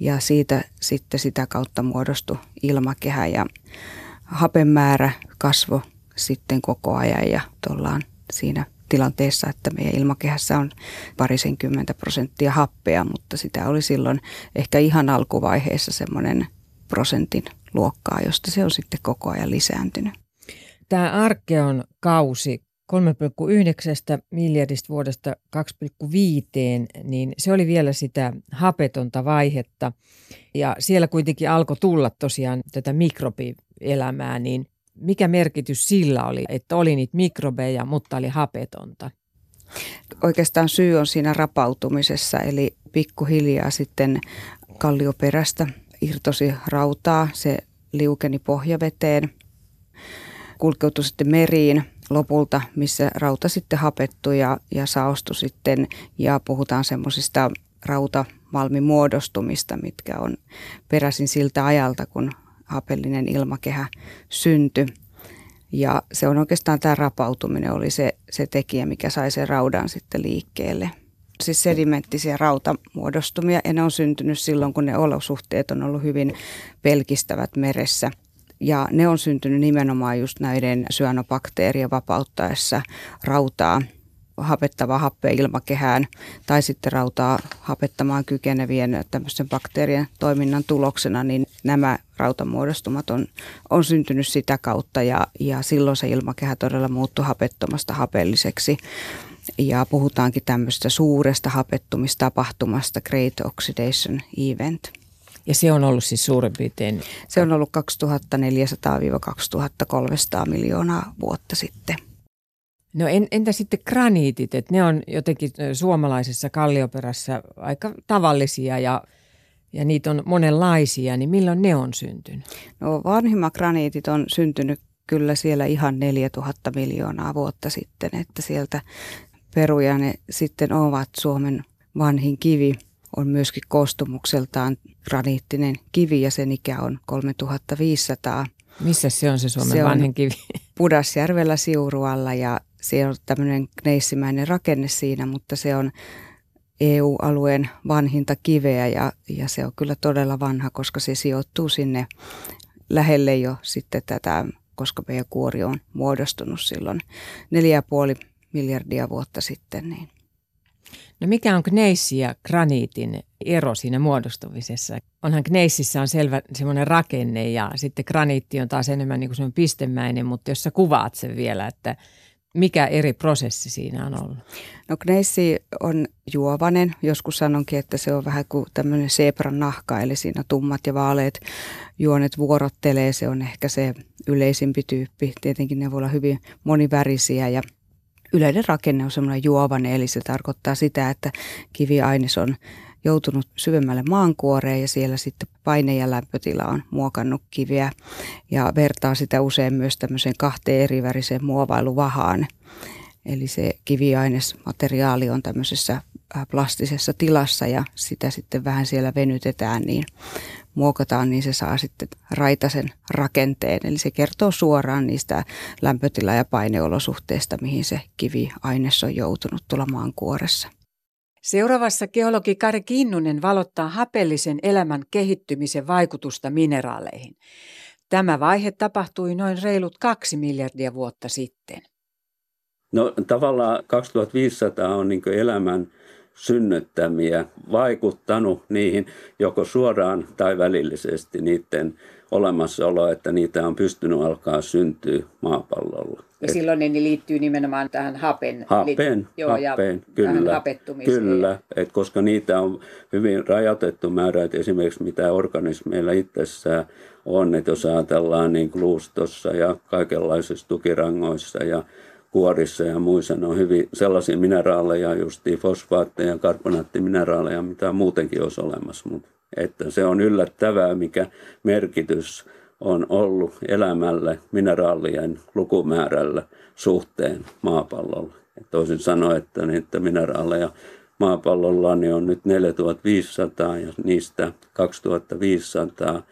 ja siitä sitten sitä kautta muodostui ilmakehä ja hapen määrä kasvoi sitten koko ajan ja ollaan siinä tilanteessa, että meidän ilmakehässä on parisenkymmentä prosenttia happea, mutta sitä oli silloin ehkä ihan alkuvaiheessa semmoinen prosentin luokkaa, josta se on sitten koko ajan lisääntynyt. Tämä arkeon kausi kolme pilkku yhdeksän miljardista vuodesta kaksi pilkku viisi, niin se oli vielä sitä hapetonta vaihetta. Ja siellä kuitenkin alkoi tulla tosiaan tätä mikrobielämää, niin mikä merkitys sillä oli, että oli niitä mikrobeja, mutta oli hapetonta? Oikeastaan syy on siinä rapautumisessa, eli pikkuhiljaa sitten kallioperästä irtosi rautaa, se liukeni pohjaveteen, kulkeutui sitten meriin. Lopulta, missä rauta sitten hapettui ja, ja saostui sitten ja puhutaan semmoisista rautamalmimuodostumista, mitkä on peräisin siltä ajalta, kun hapellinen ilmakehä syntyi. Ja se on oikeastaan tämä rapautuminen oli se, se tekijä, mikä sai sen raudan sitten liikkeelle. Siis sedimenttisiä rautamuodostumia ja ne on syntynyt silloin, kun ne olosuhteet on ollut hyvin pelkistävät meressä. Ja ne on syntynyt nimenomaan just näiden syönobakteerien vapauttaessa rautaa hapettavaa happea ilmakehään tai sitten rautaa hapettamaan kykenevien tämmöisten bakteerien toiminnan tuloksena, niin nämä rautamuodostumat on, on syntynyt sitä kautta ja, ja silloin se ilmakehä todella muuttui hapettomasta hapelliseksi. Ja puhutaankin tämmöistä suuresta hapettumistapahtumasta, Great Oxidation Event. Ja se on ollut siis suurin piirtein? Se on ollut kaksituhattaneljäsataa kaksituhattakolmesataa miljoonaa vuotta sitten. No entä sitten graniitit? Et ne on jotenkin suomalaisessa kallioperässä aika tavallisia ja, ja niitä on monenlaisia, niin milloin ne on syntynyt? No vanhimmat graniitit on syntynyt kyllä siellä ihan neljätuhatta miljoonaa vuotta sitten, että sieltä peruja ne sitten ovat. Suomen vanhin kivi on myöskin koostumukseltaan graniittinen kivi ja sen ikä on kolmetuhattaviisisataa. Missä se on se Suomen se on vanhin kivi? Pudasjärvellä Siurualla ja se on tämmöinen gneissimäinen rakenne siinä, mutta se on E U-alueen vanhinta kiveä ja, ja se on kyllä todella vanha, koska se sijoittuu sinne lähelle jo sitten tätä, koska meidän kuori on muodostunut silloin neljä puoli miljardia vuotta sitten. Niin. No mikä on gneissi ja graniitin ero siinä muodostumisessa? Onhan gneississä on selvä semmoinen rakenne ja sitten graniitti on taas enemmän niin kuin semmoinen pistemäinen, mutta jos sä kuvaat sen vielä, että mikä eri prosessi siinä on ollut? No gneissi on juovanen. Joskus sanonkin, että se on vähän kuin tämmöinen seepran nahka, eli siinä tummat ja vaaleet juonet vuorottelee. Se on ehkä se yleisimpi tyyppi. Tietenkin ne voi olla hyvin monivärisiä ja yleinen rakenne on semmoinen juovanen, eli se tarkoittaa sitä, että kiviaines on joutunut syvemmälle maankuoreen ja siellä sitten paine- ja lämpötila on muokannut kiveä ja vertaa sitä usein myös tämmöiseen kahteen eriväriseen muovailuvahaan. Eli se kiviainesmateriaali on tämmöisessä plastisessa tilassa ja sitä sitten vähän siellä venytetään, niin muokataan, niin se saa sitten raitasen rakenteen. Eli se kertoo suoraan niistä lämpötila- ja paineolosuhteista, mihin se kiviaines on joutunut tuolla maankuoressa. Seuraavassa geologi Kari Kinnunen valottaa hapellisen elämän kehittymisen vaikutusta mineraaleihin. Tämä vaihe tapahtui noin reilut kaksi miljardia vuotta sitten. No tavallaan kaksituhattaviisisataa on niin kuin elämän synnyttämiä, vaikuttanut niihin joko suoraan tai välillisesti niiden olemassaolo, että niitä on pystynyt alkaa syntyä maapallolla. Ja silloin ne liittyy nimenomaan tähän hapen, hapen, li- joo, hapen ja kyllä, tähän hapettumiseen. Kyllä, et koska niitä on hyvin rajoitettu määrä, että esimerkiksi mitä organismeilla itsessään on, että jos ajatellaan niin luustossa ja kaikenlaisissa tukirangoissa ja kuorissa ja muissa, ne on hyvin sellaisia mineraaleja, justiin fosfaatteja ja karbonaattimineraaleja, mitä muutenkin olisi olemassa. Mut, että se on yllättävää, mikä merkitys on ollut elämälle mineraalien lukumäärällä suhteen maapallolla. Et toisin sanoen, että niitä mineraaleja maapallolla niin on nyt neljätuhattaviisisataa ja niistä kaksituhattaviisisataa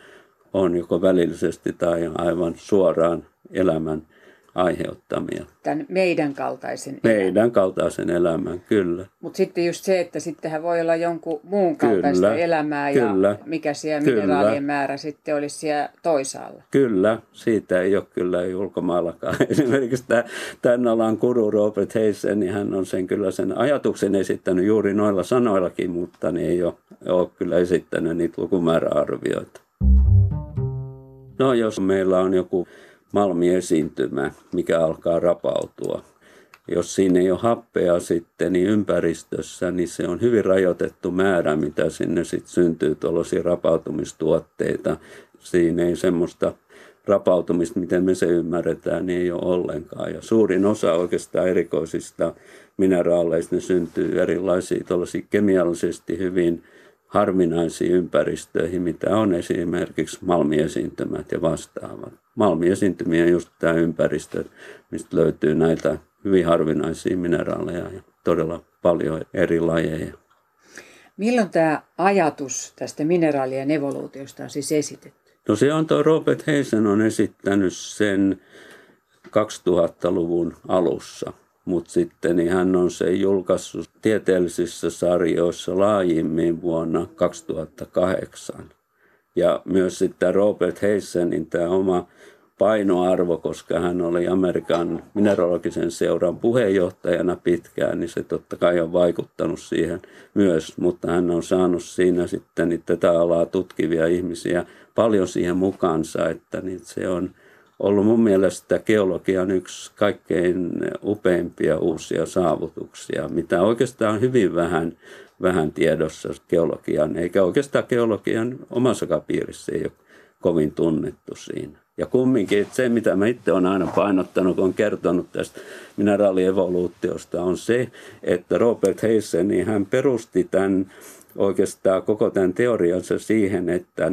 on joko välillisesti tai aivan suoraan elämän aiheuttamia. Tämän meidän kaltaisen meidän elämän. Meidän kaltaisen elämän, kyllä. Mutta sitten just se, että sittenhän voi olla jonkun muun kaltaista kyllä, elämää kyllä, ja mikä siellä kyllä, mineraalien määrä sitten olisi siellä toisaalla. Kyllä, siitä ei ole kyllä ei ulkomaillakaan. Esimerkiksi tämän alan guru Robert Hazen, niin hän on sen kyllä sen ajatuksen esittänyt juuri noilla sanoillakin, mutta niin ei ole, ole kyllä esittänyt niitä lukumääräarvioita. No jos meillä on joku malmiesiintymä, mikä alkaa rapautua. Jos siinä ei ole happea sitten niin ympäristössä, niin se on hyvin rajoitettu määrä, mitä sinne sitten syntyy tuollaisia rapautumistuotteita. Siinä ei semmoista rapautumista, miten me se ymmärretään, niin ei ole ollenkaan. Ja suurin osa oikeastaan erikoisista mineraaleista, ne syntyy erilaisia tuollaisia kemiallisesti hyvin harvinaisiin ympäristöihin, mitä on esimerkiksi malmiesiintymät ja vastaavat. Malmiesiintymiä on just tämä ympäristö, mistä löytyy näitä hyvin harvinaisia mineraaleja ja todella paljon eri lajeja. Milloin tämä ajatus tästä mineraalien evoluutiosta on siis esitetty? No se on tuo Robert Hazen on esittänyt sen kaksituhattaluvun alussa. Mutta sitten niin hän on se julkaissut tieteellisissä sarjoissa laajimmin vuonna kaksituhattakahdeksan. Ja myös sitten Robert Hazenin tämä oma painoarvo, koska hän oli Amerikan mineralogisen seuran puheenjohtajana pitkään, niin se totta kai on vaikuttanut siihen myös. Mutta hän on saanut siinä sitten niin tätä alaa tutkivia ihmisiä paljon siihen mukaansa, että niin se on ollut mun mielestä geologian yksi kaikkein upeimpia uusia saavutuksia, mitä oikeastaan on hyvin vähän, vähän tiedossa geologian, eikä oikeastaan geologian omassakaan piirissä ei ole kovin tunnettu siinä. Ja kumminkin se, mitä mä itse olen aina painottanut, kun olen kertonut tästä mineraalievoluutiosta, on se, että Robert Hazen, niin hän perusti tämän oikeastaan koko tämän teoriansa siihen, että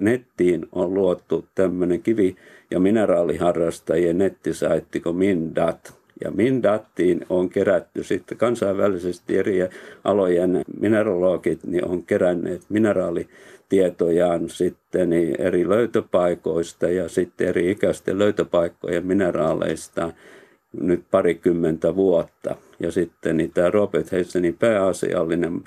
nettiin on luotu tämmöinen kivi- ja mineraaliharrastajien nettisaitti kuin Mindat. Ja Mindattiin on kerätty sitten kansainvälisesti eri alojen mineralogit, niin on keränneet mineraaalitietojaan sitten eri löytöpaikoista ja sitten eri ikäisten löytöpaikkojen mineraaleista nyt parikymmentä vuotta. Ja sitten niin tämä Robert Hazenin pääasiallinen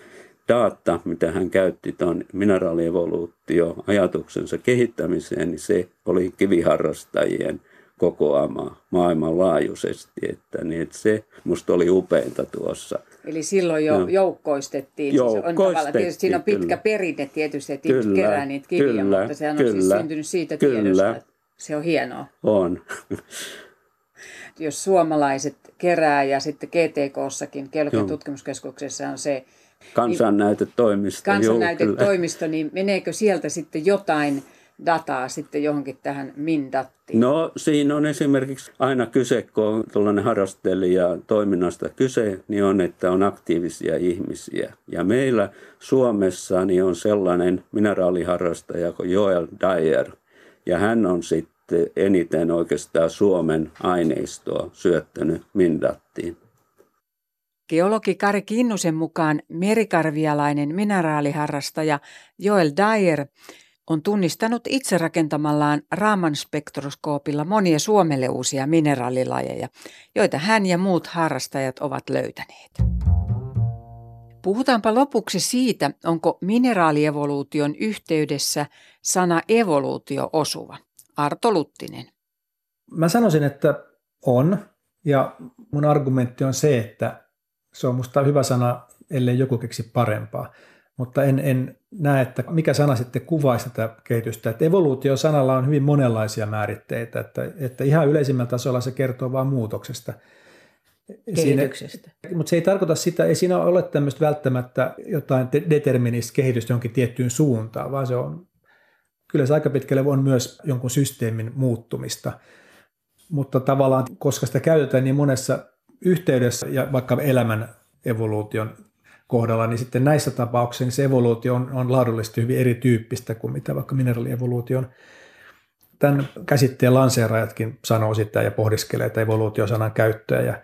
data, mitä hän käytti tuon mineraalievoluutio-ajatuksensa kehittämiseen, niin se oli kiviharrastajien kokoamaan maailmanlaajuisesti, että, niin, että se musta oli upeinta tuossa. Eli silloin jo no. joukkoistettiin, joukkoistettiin siis on tavallaan, tietysti siinä on pitkä perinne tietysti, että kyllä, ihmiset kerää niitä kiviä, kyllä, mutta sehän on kyllä, siis syntynyt siitä kyllä, tiedosta. Se on hienoa. On. Jos suomalaiset kerää ja sitten G T K:ssakin, Geologian tutkimuskeskuksessa on se kansannäytetoimisto. Niin, kansannäytetoimisto, niin meneekö sieltä sitten jotain dataa sitten johonkin tähän Mindattiin? No siinä on esimerkiksi aina kyse, kun on tuollainen harrastelija toiminnasta kyse, niin on, että on aktiivisia ihmisiä. Ja meillä Suomessa niin on sellainen mineraaliharrastaja kuin Joel Dyer. Ja hän on sitten eniten oikeastaan Suomen aineistoa syöttänyt Mindattiin. Geologi Kari Kinnusen mukaan merikarvialainen mineraaliharrastaja Joel Dyer on tunnistanut itse rakentamallaan Raman spektroskoopilla monia Suomelle uusia mineraalilajeja, joita hän ja muut harrastajat ovat löytäneet. Puhutaanpa lopuksi siitä, onko mineraalievoluution yhteydessä sana evoluutio osuva. Arto Luttinen. Mä sanoisin, että on, ja mun argumentti on se, että se on musta hyvä sana, ellei joku keksi parempaa. Mutta en, en näe, että mikä sana sitten kuvaisi tätä kehitystä. Että evoluutio-sanalla on hyvin monenlaisia määritteitä, että, että ihan yleisimmällä tasolla se kertoo vain muutoksesta. Kehityksestä. Siinä, mutta se ei tarkoita sitä, ei siinä ole tämmöistä välttämättä jotain deterministista kehitystä johonkin tiettyyn suuntaan, vaan se on, kyllä se aika pitkälle on myös jonkun systeemin muuttumista. Mutta tavallaan, koska sitä käytetään niin monessa yhteydessä ja vaikka elämän evoluution kohdalla, niin sitten näissä tapauksissa niin se evoluutio on, on laadullisesti hyvin erityyppistä kuin mitä vaikka mineraalievoluution. Tämän käsitteen lanseeraajatkin sanoo sitä ja pohdiskelee tätä evoluutiosanan käyttöä ja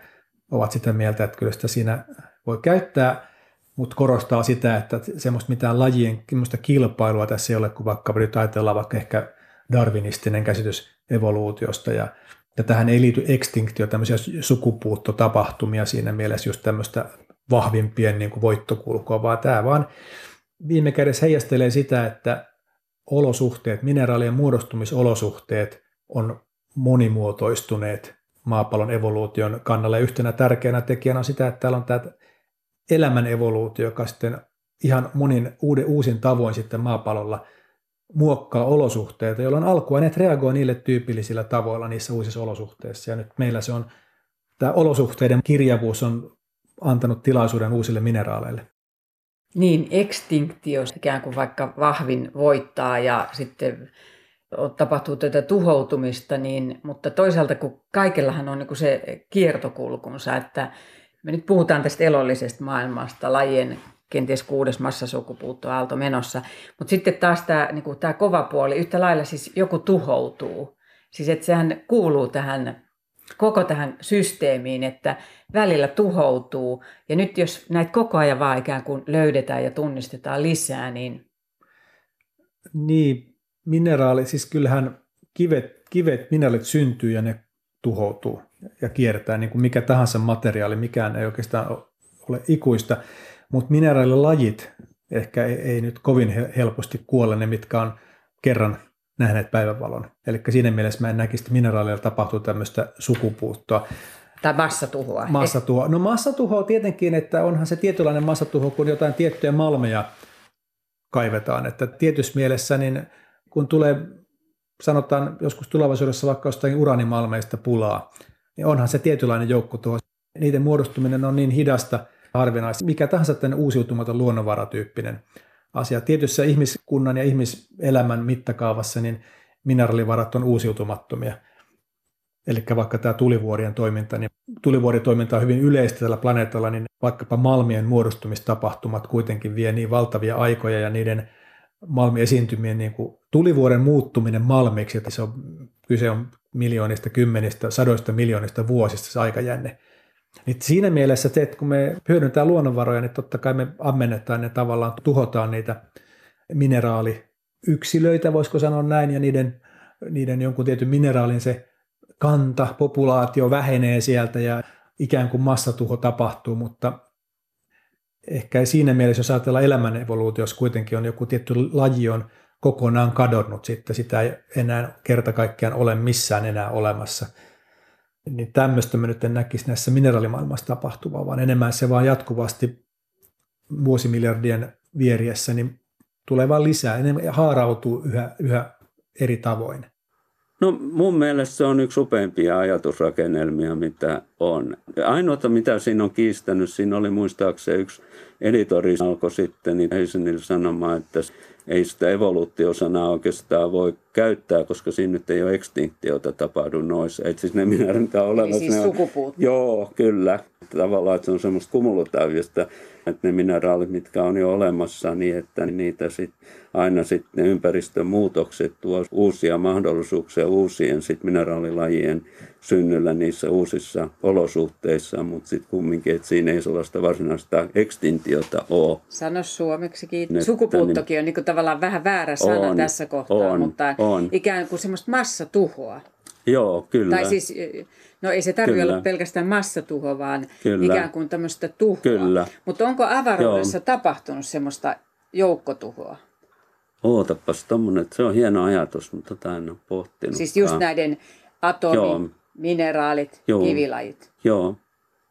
ovat sitä mieltä, että kyllä sitä siinä voi käyttää, mutta korostaa sitä, että semmoista mitään lajien kilpailua tässä ei ole, kun vaikka nyt ajatellaan vaikka ehkä darwinistinen käsitys evoluutiosta ja ja tähän ei liity ekstinktiota, tämmöisiä sukupuuttotapahtumia siinä mielessä just tämmöistä vahvimpien niin kuin voittokulkua, vaan tämä vaan viime kädessä heijastelee sitä, että olosuhteet, mineraalien muodostumisolosuhteet on monimuotoistuneet maapallon evoluution kannalla. Ja yhtenä tärkeänä tekijänä on sitä, että täällä on tämä elämän evoluutio, joka sitten ihan monin uuden, uusin tavoin sitten maapallolla muokkaa olosuhteita, jolloin alkuaineet reagoi niille tyypillisillä tavoilla niissä uusissa olosuhteissa. Ja nyt meillä se on, tämä olosuhteiden kirjavuus on antanut tilaisuuden uusille mineraaleille. Niin, ekstinktio, ikään kuin vaikka vahvin voittaa ja sitten tapahtuu tätä tuhoutumista, niin, mutta toisaalta kun kaikellahan on niin kuin se kiertokulkunsa, että me nyt puhutaan tästä elollisesta maailmasta, lajien kenties kuudes massasukupuuttoaalto menossa. Mutta sitten taas tämä niinku, kova puoli, yhtä lailla siis joku tuhoutuu. Siis että sehän kuuluu tähän, koko tähän systeemiin, että välillä tuhoutuu. Ja nyt jos näitä koko ajan vaan ikään kuin löydetään ja tunnistetaan lisää, niin... Niin, mineraali, siis kyllähän kivet, kivet mineraalit syntyy ja ne tuhoutuu ja kiertää. Niin kuin mikä tahansa materiaali, mikään ei oikeastaan ole ikuista. Mutta mineraalilajit ehkä ei, ei nyt kovin helposti kuole ne, mitkä on kerran nähneet päivänvalon. Eli siinä mielessä mä en näkisi, että mineraaleilla tapahtuu tämmöistä sukupuuttoa. Tai massatuhoa. Massatuhoa. No massatuhoa tietenkin, että onhan se tietynlainen massatuho, kun jotain tiettyjä malmeja kaivetaan. Että tietyssä mielessä, niin kun tulee, sanotaan joskus tulevaisuudessa vaikka jostain uraanimalmeista pulaa, niin onhan se tietynlainen joukkotuho. Niiden muodostuminen on niin hidasta, harvinaista, mikä tahansa tämän uusiutumaton luonnonvaratyyppinen asia. Tietyssä ihmiskunnan ja ihmiselämän mittakaavassa niin mineraalivarat on uusiutumattomia. Eli vaikka tämä tulivuorien toiminta, niin tulivuoritoiminta on hyvin yleistä tällä planeetalla, niin vaikkapa malmien muodostumistapahtumat kuitenkin vie niin valtavia aikoja ja niiden malmiesiintymien niin kuin tulivuoren muuttuminen malmiksi, että se on, kyse on miljoonista, kymmenistä, sadoista miljoonista vuosista se aikajänne. Niin siinä mielessä se, että kun me hyödyntää luonnonvaroja, niin totta kai me ammennetaan ja tavallaan tuhotaan niitä mineraaliyksilöitä, voisiko sanoa näin, ja niiden, niiden jonkun tietyn mineraalin se kanta, populaatio vähenee sieltä ja ikään kuin massatuho tapahtuu, mutta ehkä siinä mielessä, jos ajatellaan elämän evoluutiossa, kuitenkin on joku tietty laji on kokonaan kadonnut sitten, sitä ei enää kerta kaikkiaan ole missään enää olemassa. Niin tämmöistä mä nyt en näkisi näissä mineraalimaailmassa tapahtuvaa, vaan enemmän se vaan jatkuvasti vuosimiljardien vieriessä niin tulee vaan lisää, enemmän haarautuu yhä, yhä eri tavoin. No mun mielestä se on yksi upeimpia ajatusrakennelmia, mitä on. Ainoa, mitä siinä on kiistänyt, siinä oli muistaakseni yksi editori alkoi sitten niin Hazenilla sanomaan, että ei sitä evoluutiosanaa oikeastaan voi käyttää, koska siinä nyt ei ole ekstinktiota tapahdu noissa. Että siis ne minä mitä olevat. Siis ne on, joo, kyllä. Tavallaan, että se on semmoista kumulatiivista, että ne mineraalit, mitkä on jo olemassa, niin että niitä sit, aina sitten ympäristön muutokset tuo uusia mahdollisuuksia uusien sit mineraalilajien synnyllä niissä uusissa olosuhteissa, mutta sitten kumminkin, että siinä ei sellaista varsinaista ekstintiota ole. Sano suomeksi, kiitos. Sukupuuttokin on niin kuin tavallaan vähän väärä sana on, tässä kohtaa, on, mutta on. Ikään kuin semmoista massatuhoa. Joo, kyllä. Tai siis, no ei se tarvitse olla pelkästään massatuho, vaan kyllä. Ikään kuin tämmöistä tuhoa. Kyllä. Mutta onko avaruudessa Joo. tapahtunut semmoista joukkotuhoa? Ootapas tommoinen, että se on hieno ajatus, mutta tätä en ole pohtinut. Siis just näiden atomi, Joo. mineraalit, Joo. kivilajit. Joo.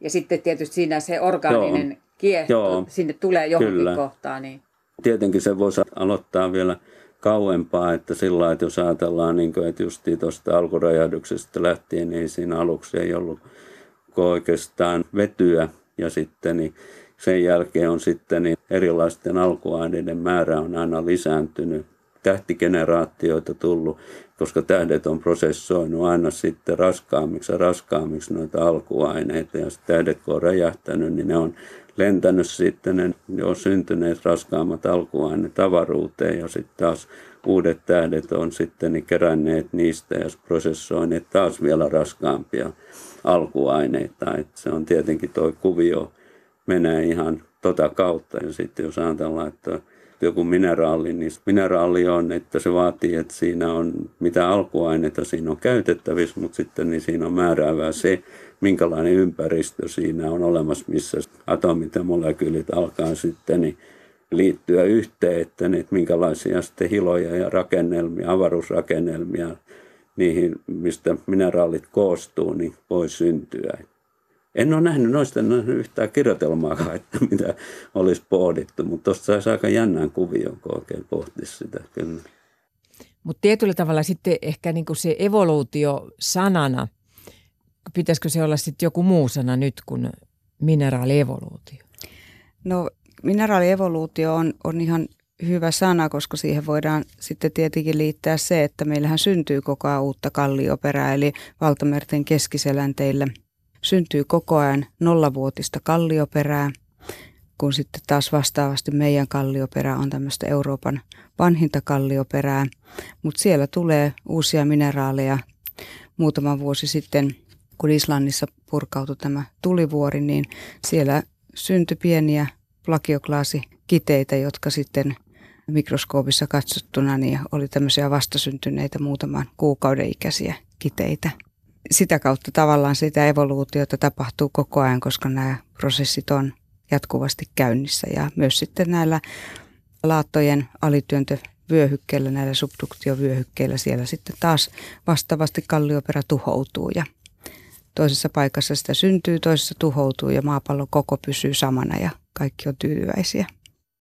Ja sitten tietysti siinä se orgaaninen Joo. kiehto, Joo. sinne tulee johonkin kyllä. kohtaan. Niin. Tietenkin se voisi aloittaa vielä kauempaa, että sillä lailla, että jos ajatellaan, niin kuin, että justiin tuosta alkuräjähdyksestä lähtien, niin siinä aluksi ei ollut oikeastaan vetyä. Ja sitten niin sen jälkeen on sitten niin erilaisten alkuaineiden määrä on aina lisääntynyt. Tähtigeneraatioita tullut, koska tähdet on prosessoinut aina sitten raskaammiksi ja raskaammiksi noita alkuaineita. Ja sitten tähdet, kun on räjähtänyt, niin ne on lentänyt sitten, ne on syntyneet raskaammat alkuaineet avaruuteen ja sitten taas uudet tähdet on sitten niin keränneet niistä ja prosessoineet taas vielä raskaampia alkuaineita. Et se on tietenkin tuo kuvio menee ihan tota kautta ja sitten jos ajatellaan, että joku mineraali, niin mineraali on, että se vaatii, että siinä on mitä alkuaineita siinä on käytettävissä, mutta sitten niin siinä on määräävää se, minkälainen ympäristö siinä on olemassa, missä atomit ja molekyylit alkaa sitten niin liittyä yhteen, että, niin, että minkälaisia sitten hiloja ja rakennelmia, avaruusrakennelmia, niihin, mistä mineraalit koostuu, niin voi syntyä. En ole nähnyt noista yhtään kirjoitelmaakaan, että mitä olisi pohdittu, mutta tuosta saisi aika jännän kuvion, kun oikein pohtisi sitä. Kyllä. Mutta tietyllä tavalla sitten ehkä niinku se evoluutio sanana, pitäisikö se olla sitten joku muu sana nyt kuin mineraalievoluutio? No mineraalievoluutio on, on ihan hyvä sana, koska siihen voidaan sitten tietenkin liittää se, että meillähän syntyy koko ajan uutta kallioperää, eli valtamerten keskiselänteillä syntyy koko ajan nollavuotista kallioperää, kun sitten taas vastaavasti meidän kallioperä on tämmöistä Euroopan vanhinta kallioperää. Mutta siellä tulee uusia mineraaleja. Muutama vuosi sitten, kun Islannissa purkautui tämä tulivuori, niin siellä syntyi pieniä plagioklaasikiteitä, jotka sitten mikroskoopissa katsottuna niin oli tämmöisiä vastasyntyneitä muutaman kuukauden ikäisiä kiteitä. Sitä kautta tavallaan sitä evoluutiota tapahtuu koko ajan, koska nämä prosessit on jatkuvasti käynnissä ja myös sitten näillä laattojen alityöntövyöhykkeillä, näillä subduktiovyöhykkeillä siellä sitten taas vastaavasti kallioperä tuhoutuu ja toisessa paikassa sitä syntyy, toisessa tuhoutuu ja maapallon koko pysyy samana ja kaikki on tyytyväisiä.